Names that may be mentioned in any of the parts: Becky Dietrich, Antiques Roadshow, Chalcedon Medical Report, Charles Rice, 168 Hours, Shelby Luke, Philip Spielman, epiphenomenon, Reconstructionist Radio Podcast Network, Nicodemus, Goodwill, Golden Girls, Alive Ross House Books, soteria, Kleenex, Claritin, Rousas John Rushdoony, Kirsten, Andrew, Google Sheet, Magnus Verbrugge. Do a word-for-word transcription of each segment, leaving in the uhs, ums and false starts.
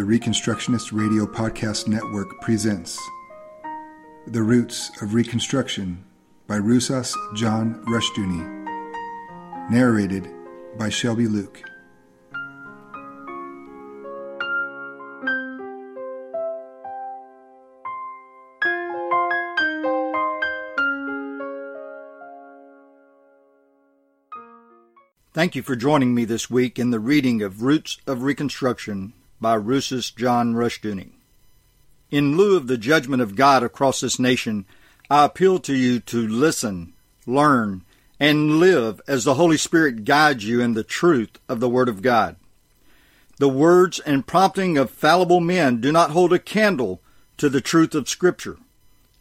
the Reconstructionist Radio Podcast Network presents The Roots of Reconstruction by Rousas John Rushdoony, narrated by Shelby Luke. Thank you for joining me this week in the reading of Roots of Reconstruction by Rousas John Rushdoony. In lieu of the judgment of God across this nation, I appeal to you to listen, learn, and live as the Holy Spirit guides you in the truth of the Word of God. The words and prompting of fallible men do not hold a candle to the truth of Scripture,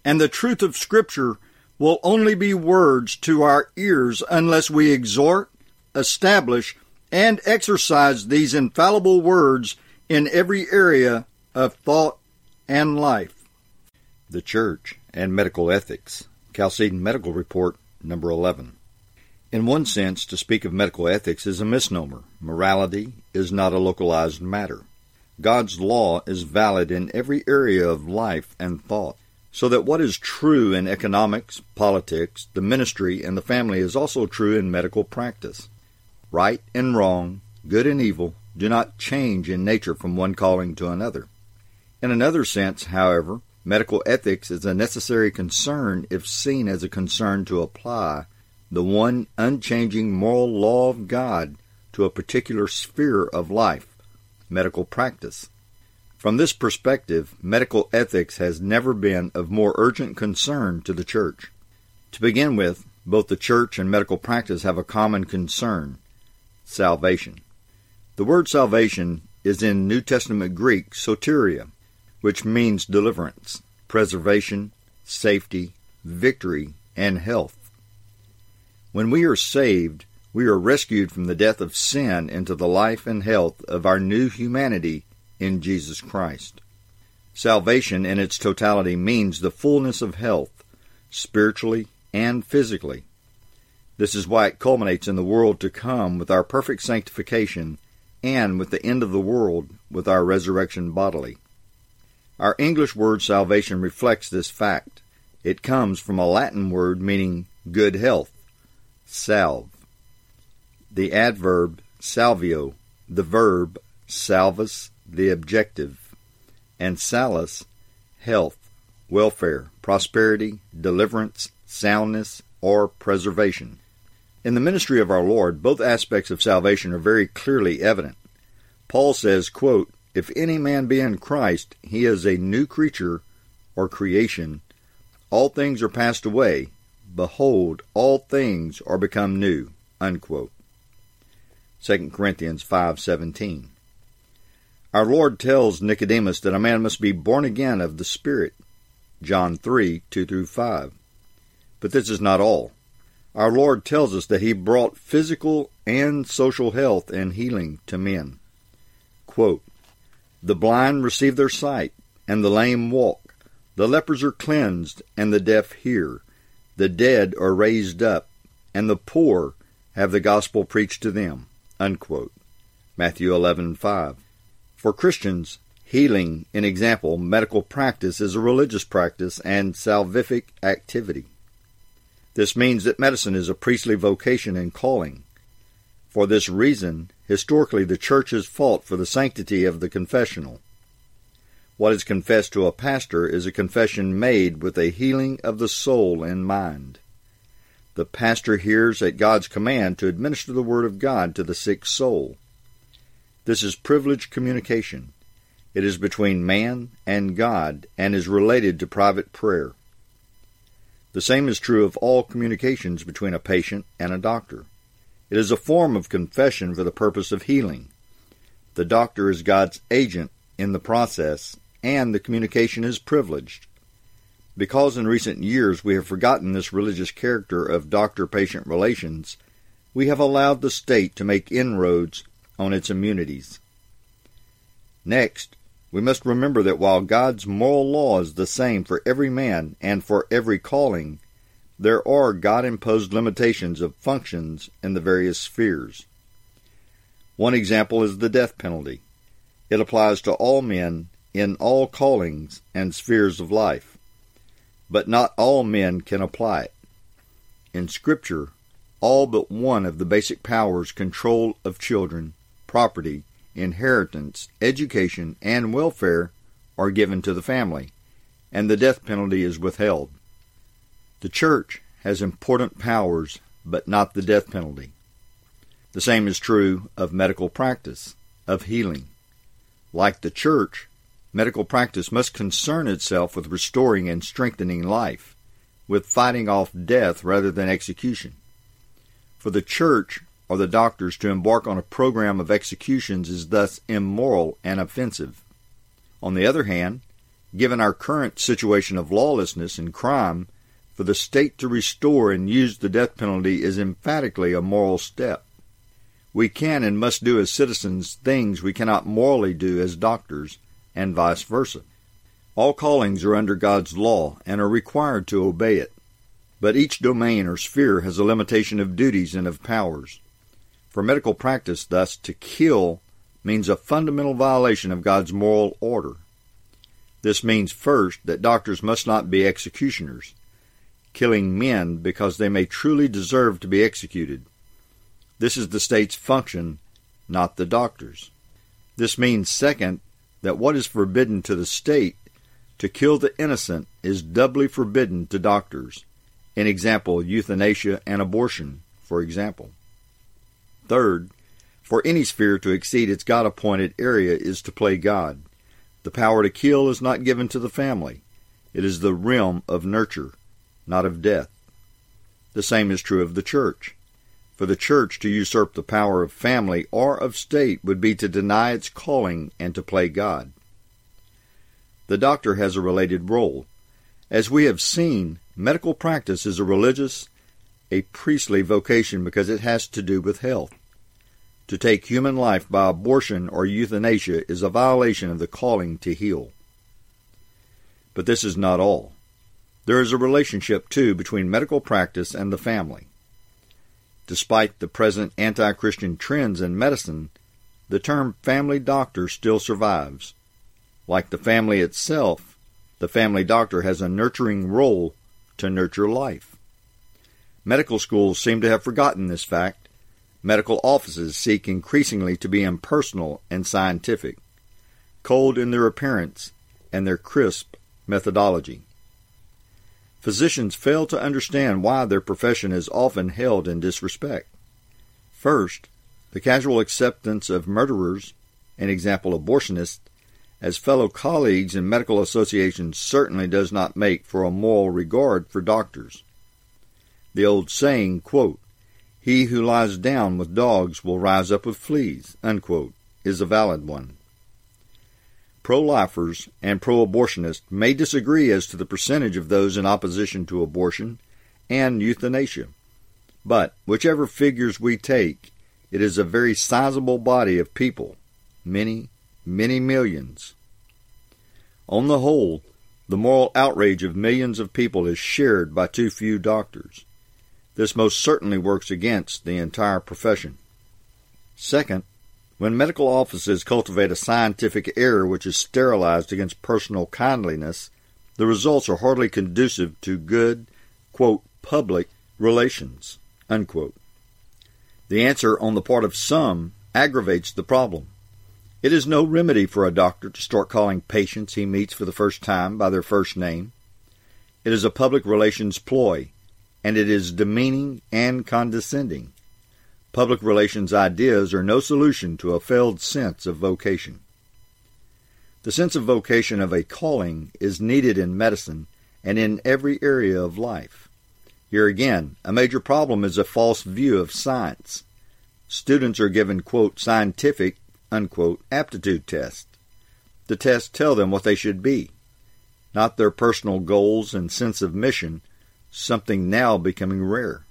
and the truth of Scripture will only be words to our ears unless we exhort, establish, and exercise these infallible words in every area of thought and life. The Church and Medical Ethics, Chalcedon Medical Report, number eleven. In one sense, to speak of medical ethics is a misnomer. Morality is not a localized matter. God's law is valid in every area of life and thought, so that what is true in economics, politics, the ministry, and the family is also true in medical practice. Right and wrong, good and evil, do not change in nature from one calling to another. In another sense, however, medical ethics is a necessary concern if seen as a concern to apply the one unchanging moral law of God to a particular sphere of life, medical practice. From this perspective, medical ethics has never been of more urgent concern to the Church. To begin with, both the Church and medical practice have a common concern: salvation. The word salvation is in New Testament Greek soteria, which means deliverance, preservation, safety, victory, and health. When we are saved, we are rescued from the death of sin into the life and health of our new humanity in Jesus Christ. Salvation in its totality means the fullness of health, spiritually and physically. This is why it culminates in the world to come with our perfect sanctification and with the end of the world with our resurrection bodily. Our English word salvation reflects this fact. It comes from a Latin word meaning good health, salve. The adverb salvio, the verb salvus, the objective, and salus, health, welfare, prosperity, deliverance, soundness, or preservation. In the ministry of our Lord, both aspects of salvation are very clearly evident. Paul says, quote, "If any man be in Christ, he is a new creature, or creation. All things are passed away. Behold, all things are become new," unquote. Second Corinthians five seventeen. Our Lord tells Nicodemus that a man must be born again of the Spirit, John three two through five. But this is not all. Our Lord tells us that he brought physical and social health and healing to men. Quote, "The blind receive their sight, and the lame walk. The lepers are cleansed, and the deaf hear. The dead are raised up, and the poor have the gospel preached to them," unquote. Matthew eleven five. For Christians, healing, in example, medical practice is a religious practice and salvific activity. This means that medicine is a priestly vocation and calling. For this reason, historically, the Church has fought for the sanctity of the confessional. What is confessed to a pastor is a confession made with a healing of the soul in mind. The pastor hears at God's command to administer the Word of God to the sick soul. This is privileged communication. It is between man and God and is related to private prayer. The same is true of all communications between a patient and a doctor. It is a form of confession for the purpose of healing. The doctor is God's agent in the process, and the communication is privileged. Because in recent years we have forgotten this religious character of doctor-patient relations, we have allowed the state to make inroads on its immunities. Next, we must remember that while God's moral law is the same for every man and for every calling, there are God-imposed limitations of functions in the various spheres. One example is the death penalty. It applies to all men in all callings and spheres of life. But not all men can apply it. In Scripture, all but one of the basic powers, control of children, property, inheritance, education, and welfare, are given to the family, and the death penalty is withheld. The church has important powers, but not the death penalty. The same is true of medical practice, of healing. Like the church, medical practice must concern itself with restoring and strengthening life, with fighting off death rather than execution. For the church or the doctors to embark on a program of executions is thus immoral and offensive. On the other hand, given our current situation of lawlessness and crime, for the state to restore and use the death penalty is emphatically a moral step. We can and must do as citizens things we cannot morally do as doctors, and vice versa. All callings are under God's law and are required to obey it, but each domain or sphere has a limitation of duties and of powers. For medical practice, thus, to kill means a fundamental violation of God's moral order. This means, first, that doctors must not be executioners, killing men because they may truly deserve to be executed. This is the state's function, not the doctor's. This means, second, that what is forbidden to the state, to kill the innocent, is doubly forbidden to doctors. In example, euthanasia and abortion, for example. Third, for any sphere to exceed its God-appointed area is to play God. The power to kill is not given to the family. It is the realm of nurture, not of death. The same is true of the church. For the church to usurp the power of family or of state would be to deny its calling and to play God. The doctor has a related role. As we have seen, medical practice is a religious, a priestly vocation because it has to do with health. To take human life by abortion or euthanasia is a violation of the calling to heal. But this is not all. There is a relationship, too, between medical practice and the family. Despite the present anti-Christian trends in medicine, the term family doctor still survives. Like the family itself, the family doctor has a nurturing role to nurture life. Medical schools seem to have forgotten this fact. Medical offices seek increasingly to be impersonal and scientific, cold in their appearance and their crisp methodology. Physicians fail to understand why their profession is often held in disrespect. First, the casual acceptance of murderers, an example abortionists, as fellow colleagues in medical associations certainly does not make for a moral regard for doctors. The old saying, quote, "He who lies down with dogs will rise up with fleas," unquote, is a valid one. Pro-lifers and pro-abortionists may disagree as to the percentage of those in opposition to abortion and euthanasia, but whichever figures we take, it is a very sizable body of people, many, many millions. On the whole, the moral outrage of millions of people is shared by too few doctors. This most certainly works against the entire profession. Second, when medical offices cultivate a scientific air which is sterilized against personal kindliness, the results are hardly conducive to good, quote, "public relations," unquote. The answer on the part of some aggravates the problem. It is no remedy for a doctor to start calling patients he meets for the first time by their first name. It is a public relations ploy, and it is demeaning and condescending. Public relations ideas are no solution to a failed sense of vocation. The sense of vocation of a calling is needed in medicine and in every area of life. Here again, a major problem is a false view of science. Students are given, quote, "scientific," unquote, aptitude tests. The tests tell them what they should be, not their personal goals and sense of mission, something now becoming rare.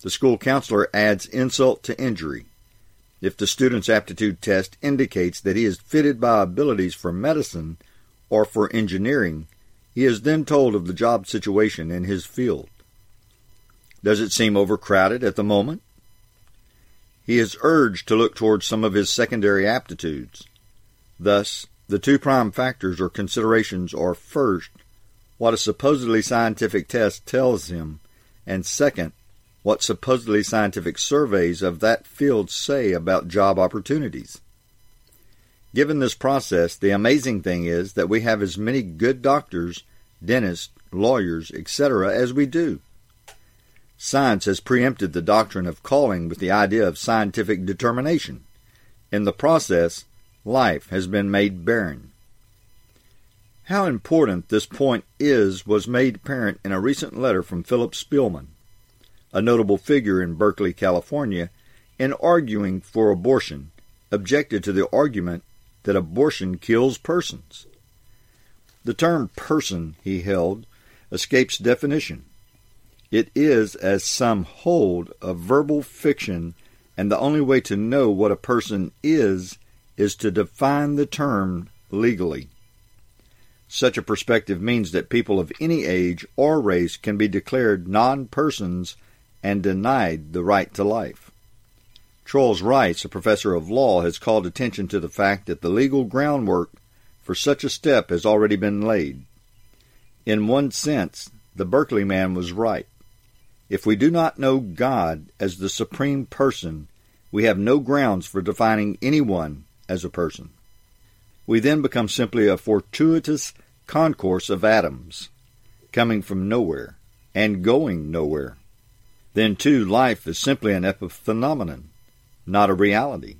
The school counselor adds insult to injury. If the student's aptitude test indicates that he is fitted by abilities for medicine or for engineering, he is then told of the job situation in his field. Does it seem overcrowded at the moment? He is urged to look towards some of his secondary aptitudes. Thus, the two prime factors or considerations are, first, what a supposedly scientific test tells him, and second, what supposedly scientific surveys of that field say about job opportunities. Given this process, the amazing thing is that we have as many good doctors, dentists, lawyers, et cetera as we do. Science has preempted the doctrine of calling with the idea of scientific determination. In the process, life has been made barren. How important this point is was made apparent in a recent letter from Philip Spielman, a notable figure in Berkeley, California, in arguing for abortion, objected to the argument that abortion kills persons. The term person, he held, escapes definition. It is, as some hold, a verbal fiction, and the only way to know what a person is is to define the term legally. Such a perspective means that people of any age or race can be declared non-persons and denied the right to life. Charles Rice, a professor of law, has called attention to the fact that the legal groundwork for such a step has already been laid. In one sense, the Berkeley man was right. If we do not know God as the supreme person, we have no grounds for defining anyone as a person. We then become simply a fortuitous concourse of atoms, coming from nowhere and going nowhere. Then, too, life is simply an epiphenomenon, not a reality.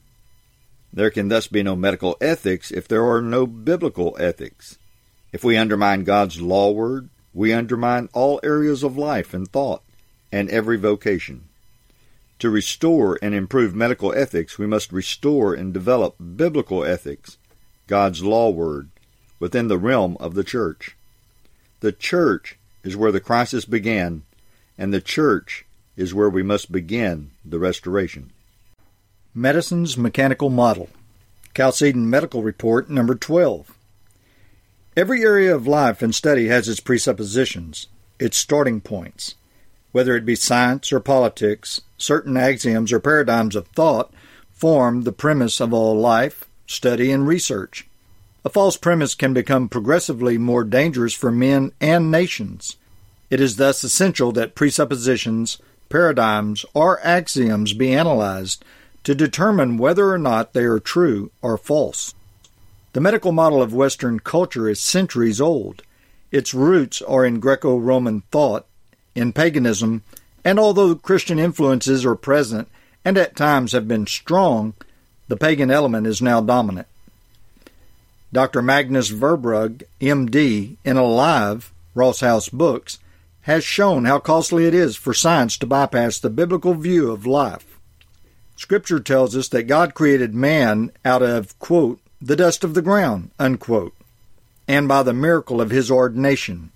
There can thus be no medical ethics if there are no biblical ethics. If we undermine God's law word, we undermine all areas of life and thought, and every vocation. To restore and improve medical ethics, we must restore and develop biblical ethics, God's law word, within the realm of the church. The church is where the crisis began, and the church is where we must begin the restoration. Medicine's Mechanical Model, Chalcedon Medical Report, number twelve. Every area of life and study has its presuppositions, its starting points. Whether it be science or politics, certain axioms or paradigms of thought form the premise of all life, study, and research. A false premise can become progressively more dangerous for men and nations. It is thus essential that presuppositions, paradigms, or axioms be analyzed to determine whether or not they are true or false. The medical model of Western culture is centuries old. Its roots are in Greco-Roman thought, in paganism, and although Christian influences are present and at times have been strong, the pagan element is now dominant. Doctor Magnus Verbrugge, M D, in Alive, Ross House Books, has shown how costly it is for science to bypass the biblical view of life. Scripture tells us that God created man out of, quote, the dust of the ground, unquote, and by the miracle of his ordination,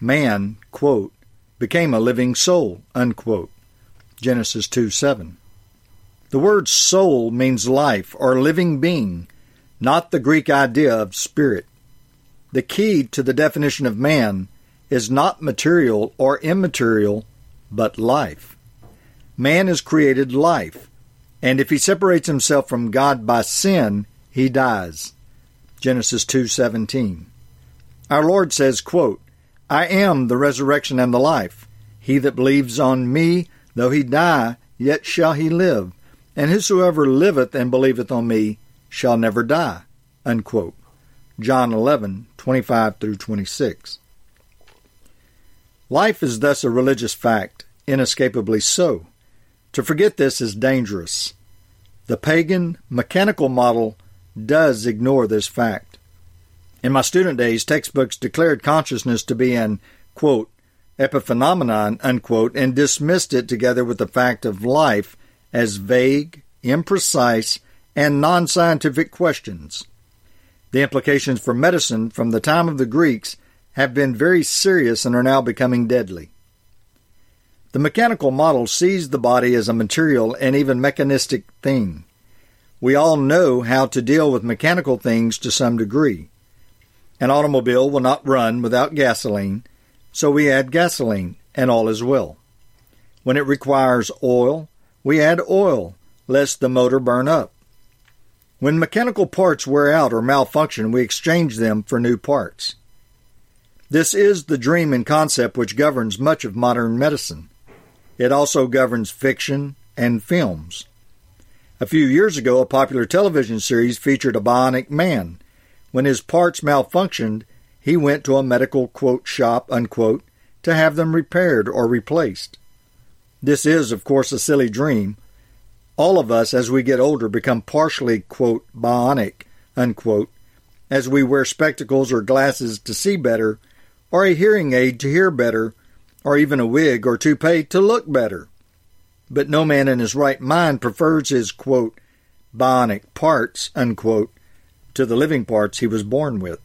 man, quote, became a living soul, unquote, Genesis two seven. The word soul means life or living being, not the Greek idea of spirit. The key to the definition of man is not material or immaterial, but life. Man is created life, and if he separates himself from God by sin, he dies. Genesis two seventeen. Our Lord says, quote, I am the resurrection and the life. He that believes on me, though he die, yet shall he live. And whosoever liveth and believeth on me shall never die, unquote. John eleven twenty-five through twenty-six. Life is thus a religious fact, inescapably so. To forget this is dangerous. The pagan, mechanical model does ignore this fact. In my student days, textbooks declared consciousness to be an, quote, epiphenomenon, unquote, and dismissed it together with the fact of life as vague, imprecise, and non-scientific questions. The implications for medicine from the time of the Greeks have been very serious and are now becoming deadly. The mechanical model sees the body as a material and even mechanistic thing. We all know how to deal with mechanical things to some degree. An automobile will not run without gasoline, so we add gasoline, and all is well. When it requires oil, we add oil, lest the motor burn up. When mechanical parts wear out or malfunction, we exchange them for new parts. This is the dream and concept which governs much of modern medicine. It also governs fiction and films. A few years ago, a popular television series featured a bionic man. When his parts malfunctioned, he went to a medical, quote, shop, unquote, to have them repaired or replaced. This is, of course, a silly dream. All of us, as we get older, become partially, quote, bionic, unquote, as we wear spectacles or glasses to see better, or a hearing aid to hear better, or even a wig or toupee to look better. But no man in his right mind prefers his, quote, bionic parts, unquote, to the living parts he was born with.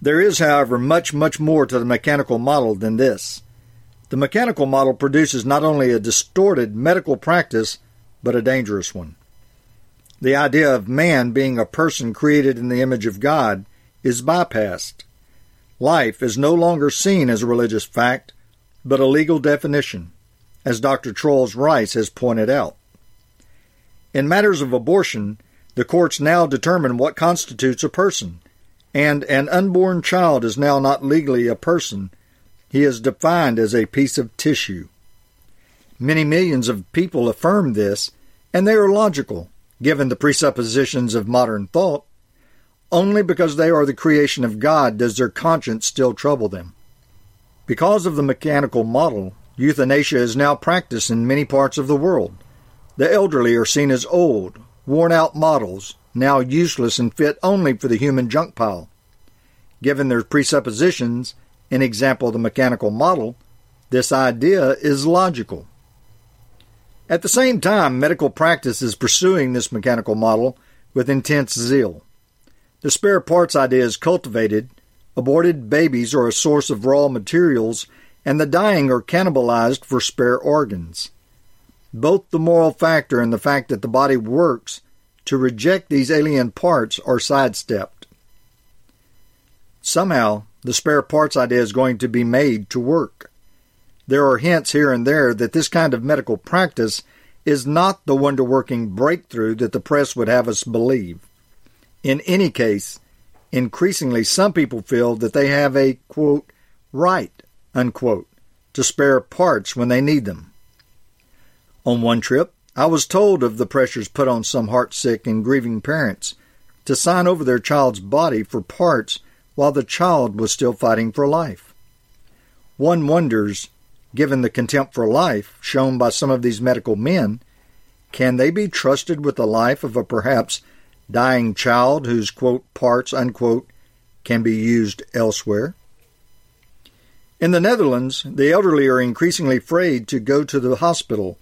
There is, however, much, much more to the mechanical model than this. The mechanical model produces not only a distorted medical practice, but a dangerous one. The idea of man being a person created in the image of God is bypassed. Life is no longer seen as a religious fact, but a legal definition, as Doctor Charles Rice has pointed out. In matters of abortion, the courts now determine what constitutes a person, and an unborn child is now not legally a person. He is defined as a piece of tissue. Many millions of people affirm this, and they are logical, given the presuppositions of modern thought. Only because they are the creation of God does their conscience still trouble them. Because of the mechanical model, euthanasia is now practiced in many parts of the world. The elderly are seen as old, worn-out models, now useless and fit only for the human junk pile. Given their presuppositions, an example of the mechanical model, this idea is logical. At the same time, medical practice is pursuing this mechanical model with intense zeal. The spare parts idea is cultivated, aborted babies are a source of raw materials, and the dying are cannibalized for spare organs. Both the moral factor and the fact that the body works to reject these alien parts are sidestepped. Somehow, the spare parts idea is going to be made to work. There are hints here and there that this kind of medical practice is not the wonder-working breakthrough that the press would have us believe. In any case, increasingly some people feel that they have a, quote, right, unquote, to spare parts when they need them. On one trip, I was told of the pressures put on some heartsick and grieving parents to sign over their child's body for parts while the child was still fighting for life. One wonders, given the contempt for life shown by some of these medical men, can they be trusted with the life of a perhaps dying child whose, quote, parts, unquote, can be used elsewhere? In the Netherlands, the elderly are increasingly afraid to go to the hospital,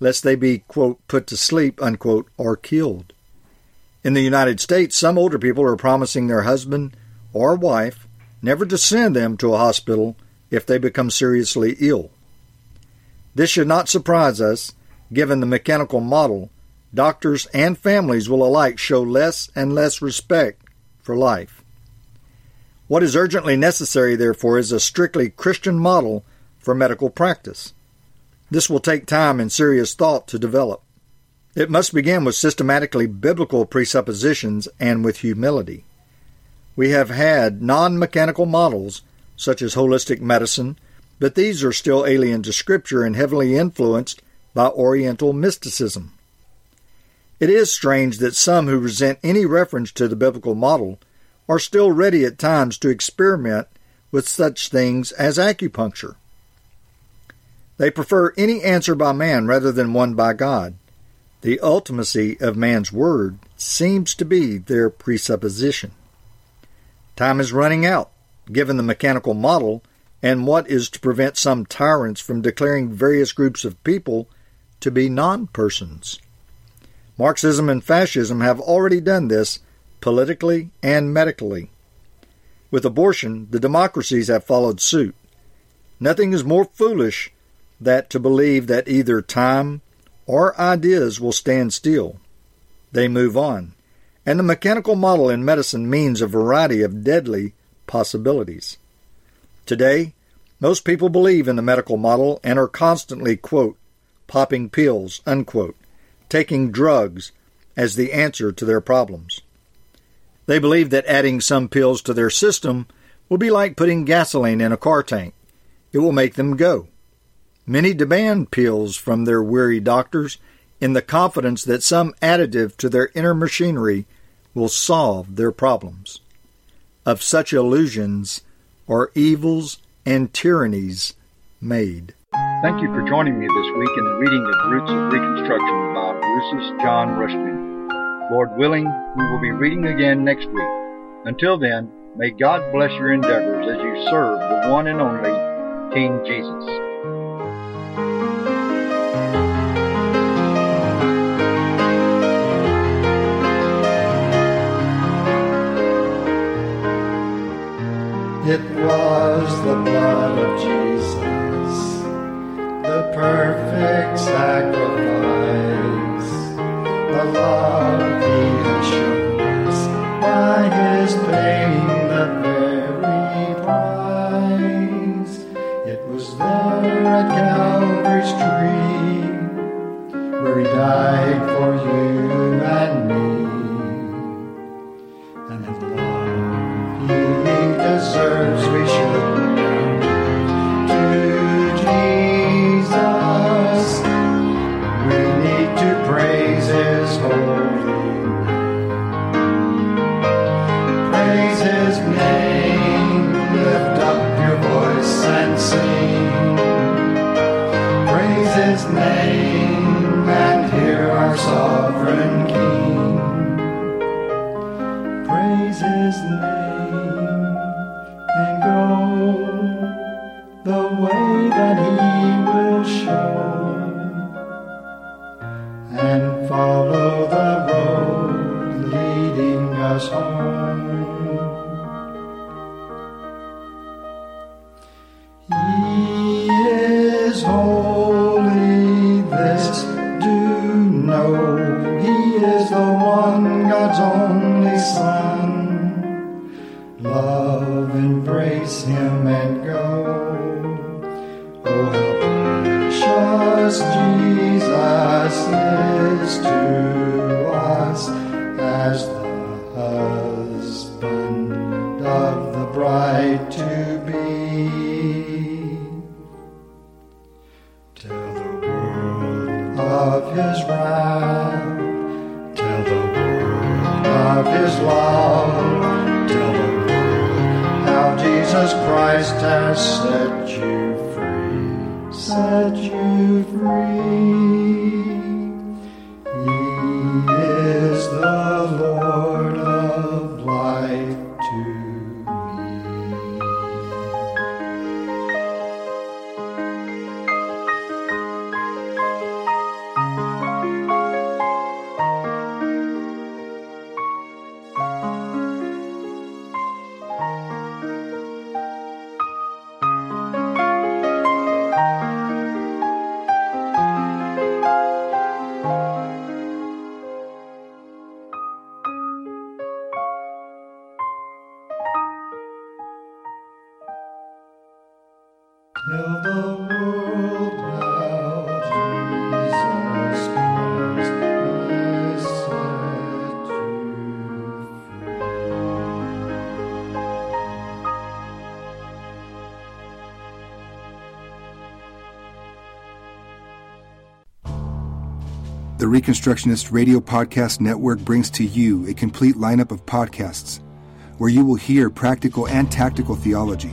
lest they be, quote, put to sleep, unquote, or killed. In the United States, some older people are promising their husband or wife never to send them to a hospital if they become seriously ill. This should not surprise us, given the mechanical model. Doctors and families will alike show less and less respect for life. What is urgently necessary, therefore, is a strictly Christian model for medical practice. This will take time and serious thought to develop. It must begin with systematically biblical presuppositions and with humility. We have had non-mechanical models, such as holistic medicine, but these are still alien to Scripture and heavily influenced by Oriental mysticism. It is strange that some who resent any reference to the biblical model are still ready at times to experiment with such things as acupuncture. They prefer any answer by man rather than one by God. The ultimacy of man's word seems to be their presupposition. Time is running out, given the mechanical model, and what is to prevent some tyrants from declaring various groups of people to be non-persons? Marxism and fascism have already done this politically and medically. With abortion, the democracies have followed suit. Nothing is more foolish than to believe that either time or ideas will stand still. They move on. And the mechanical model in medicine means a variety of deadly possibilities. Today, most people believe in the medical model and are constantly, quote, popping pills, unquote, taking drugs, as the answer to their problems. They believe that adding some pills to their system will be like putting gasoline in a car tank. It will make them go. Many demand pills from their weary doctors in the confidence that some additive to their inner machinery will solve their problems. Of such illusions are evils and tyrannies made. Thank you for joining me this week in the reading of Roots of Reconstruction by Rousas John Rushdoony. Lord willing, we will be reading again next week. Until then, may God bless your endeavors as you serve the one and only King Jesus. It was the blood of Jesus, the perfect sacrifice, the love He had shown us by His paying the very price. It was there at Calvary's tree, where He died for you and me, and the love He deserves we should to Jesus. We need to praise His holy name. Praise His name. Lift up your voice and sing. Praise His name and hear our sovereign King. Praise His name. And go the way that He will show, and follow the road leading us home. He is holy, this do know. He is the one, God's only Son. Love, embrace Him and go. Oh, how precious Jesus is to us as the husband of the bride to be. Tell the world of His wrath, tell the world of His love. Jesus Christ has set you free, set you free. He is the Lord of life to me. The Reconstructionist Radio Podcast Network brings to you a complete lineup of podcasts where you will hear practical and tactical theology.